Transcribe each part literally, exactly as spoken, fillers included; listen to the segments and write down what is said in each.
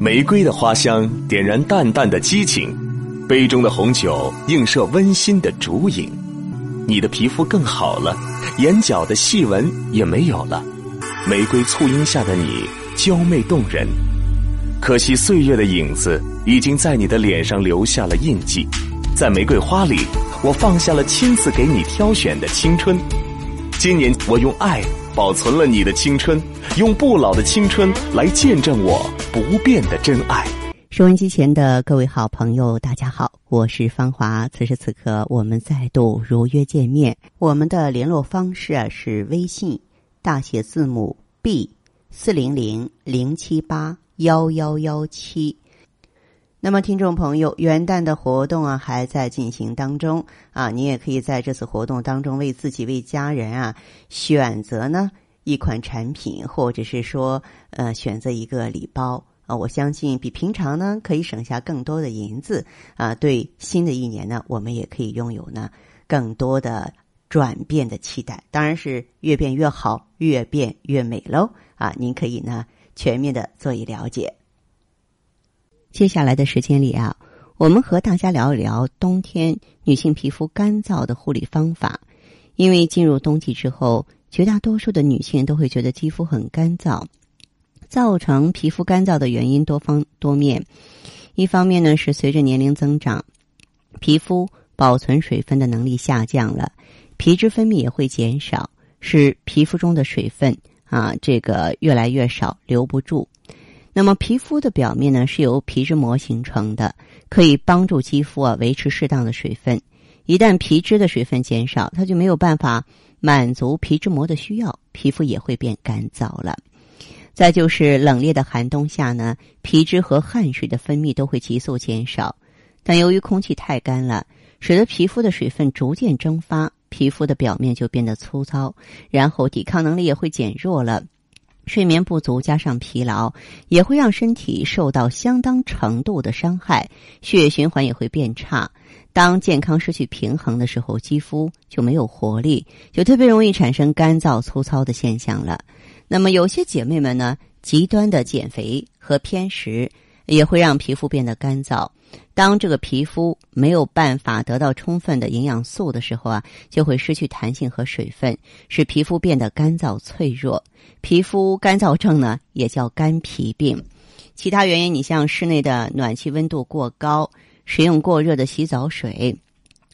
玫瑰的花香点燃淡淡的激情，杯中的红酒映射温馨的烛影。你的皮肤更好了，眼角的细纹也没有了。玫瑰簇拥下的你，娇媚动人。可惜岁月的影子已经在你的脸上留下了印记。在玫瑰花里，我放下了亲自给你挑选的青春。今年我用爱保存了你的青春，用不老的青春来见证我不变的真爱。收音机前的各位好朋友，大家好，我是芳华。此时此刻我们再度如约见面，我们的联络方式、啊、是微信大写字母 B 四零零零七八幺幺幺七。那么听众朋友，元旦的活动啊还在进行当中啊，你也可以在这次活动当中为自己为家人啊选择呢一款产品，或者是说呃选择一个礼包啊，我相信比平常呢可以省下更多的银子啊，对新的一年呢我们也可以拥有呢更多的转变的期待，当然是越变越好，越变越美喽啊，您可以呢全面的做一了解。接下来的时间里啊，我们和大家聊一聊冬天女性皮肤干燥的护理方法。因为进入冬季之后，绝大多数的女性都会觉得肌肤很干燥。造成皮肤干燥的原因多方多面，一方面呢是随着年龄增长，皮肤保存水分的能力下降了，皮脂分泌也会减少，使皮肤中的水分啊这个越来越少，留不住。那么皮肤的表面呢是由皮脂膜形成的，可以帮助肌肤啊维持适当的水分。一旦皮脂的水分减少，它就没有办法满足皮脂膜的需要，皮肤也会变干燥了。再就是冷冽的寒冬下呢，皮脂和汗水的分泌都会急速减少，但由于空气太干了，使得皮肤的水分逐渐蒸发，皮肤的表面就变得粗糙，然后抵抗能力也会减弱了。睡眠不足加上疲劳，也会让身体受到相当程度的伤害，血液循环也会变差。当健康失去平衡的时候，肌肤就没有活力，就特别容易产生干燥粗糙的现象了。那么有些姐妹们呢，极端的减肥和偏食也会让皮肤变得干燥。当这个皮肤没有办法得到充分的营养素的时候啊，就会失去弹性和水分，使皮肤变得干燥脆弱。皮肤干燥症呢，也叫干皮病。其他原因，你像室内的暖气温度过高，使用过热的洗澡水，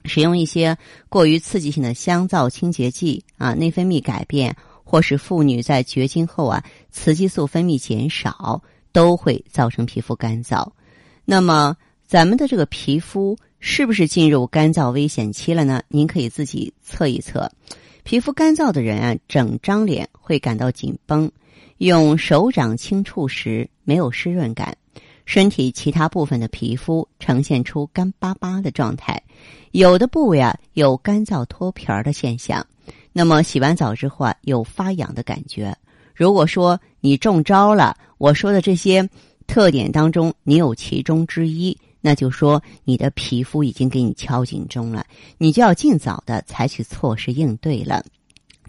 使用一些过于刺激性的香皂清洁剂啊，内分泌改变，或是妇女在绝经后啊，雌激素分泌减少，都会造成皮肤干燥。那么咱们的这个皮肤是不是进入干燥危险期了呢？您可以自己测一测。皮肤干燥的人啊，整张脸会感到紧绷，用手掌轻触时没有湿润感，身体其他部分的皮肤呈现出干巴巴的状态，有的部位啊有干燥脱皮儿的现象。那么洗完澡之后啊，有发痒的感觉。如果说你中招了，我说的这些特点当中你有其中之一，那就说你的皮肤已经给你敲警钟了，你就要尽早的采取措施应对了。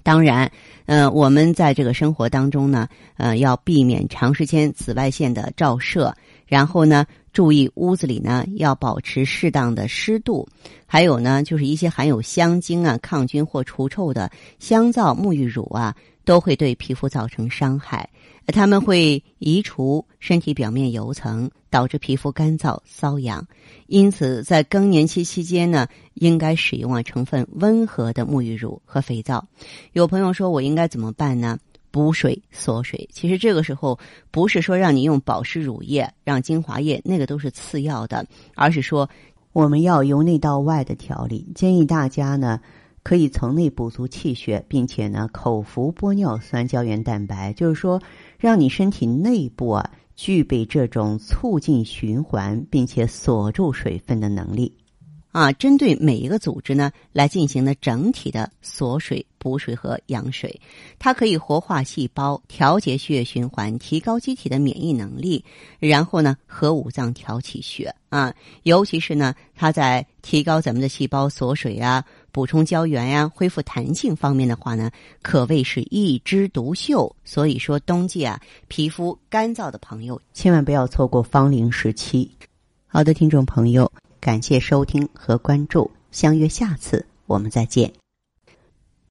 当然，呃，我们在这个生活当中呢，呃，要避免长时间紫外线的照射，然后呢，注意屋子里呢要保持适当的湿度，还有呢，就是一些含有香精啊、抗菌或除臭的香皂、沐浴乳啊，都会对皮肤造成伤害。它们会移除身体表面油层，导致皮肤干燥瘙痒。因此在更年期期间呢，应该使用啊成分温和的沐浴乳和肥皂。有朋友说我应该怎么办呢？补水锁水。其实这个时候不是说让你用保湿乳液，让精华液，那个都是次要的，而是说我们要由内到外的调理。建议大家呢可以从内补足气血，并且呢口服玻尿酸胶原蛋白，就是说让你身体内部啊具备这种促进循环并且锁住水分的能力啊，针对每一个组织呢来进行的整体的锁水、补水和养水。它可以活化细胞，调节血液循环，提高机体的免疫能力，然后呢和五脏调气血啊，尤其是呢它在提高咱们的细胞锁水啊，补充胶原呀、啊、恢复弹性方面的话呢，可谓是一枝独秀。所以说冬季啊，皮肤干燥的朋友千万不要错过芳龄时期。好的，听众朋友，感谢收听和关注，相约下次我们再见。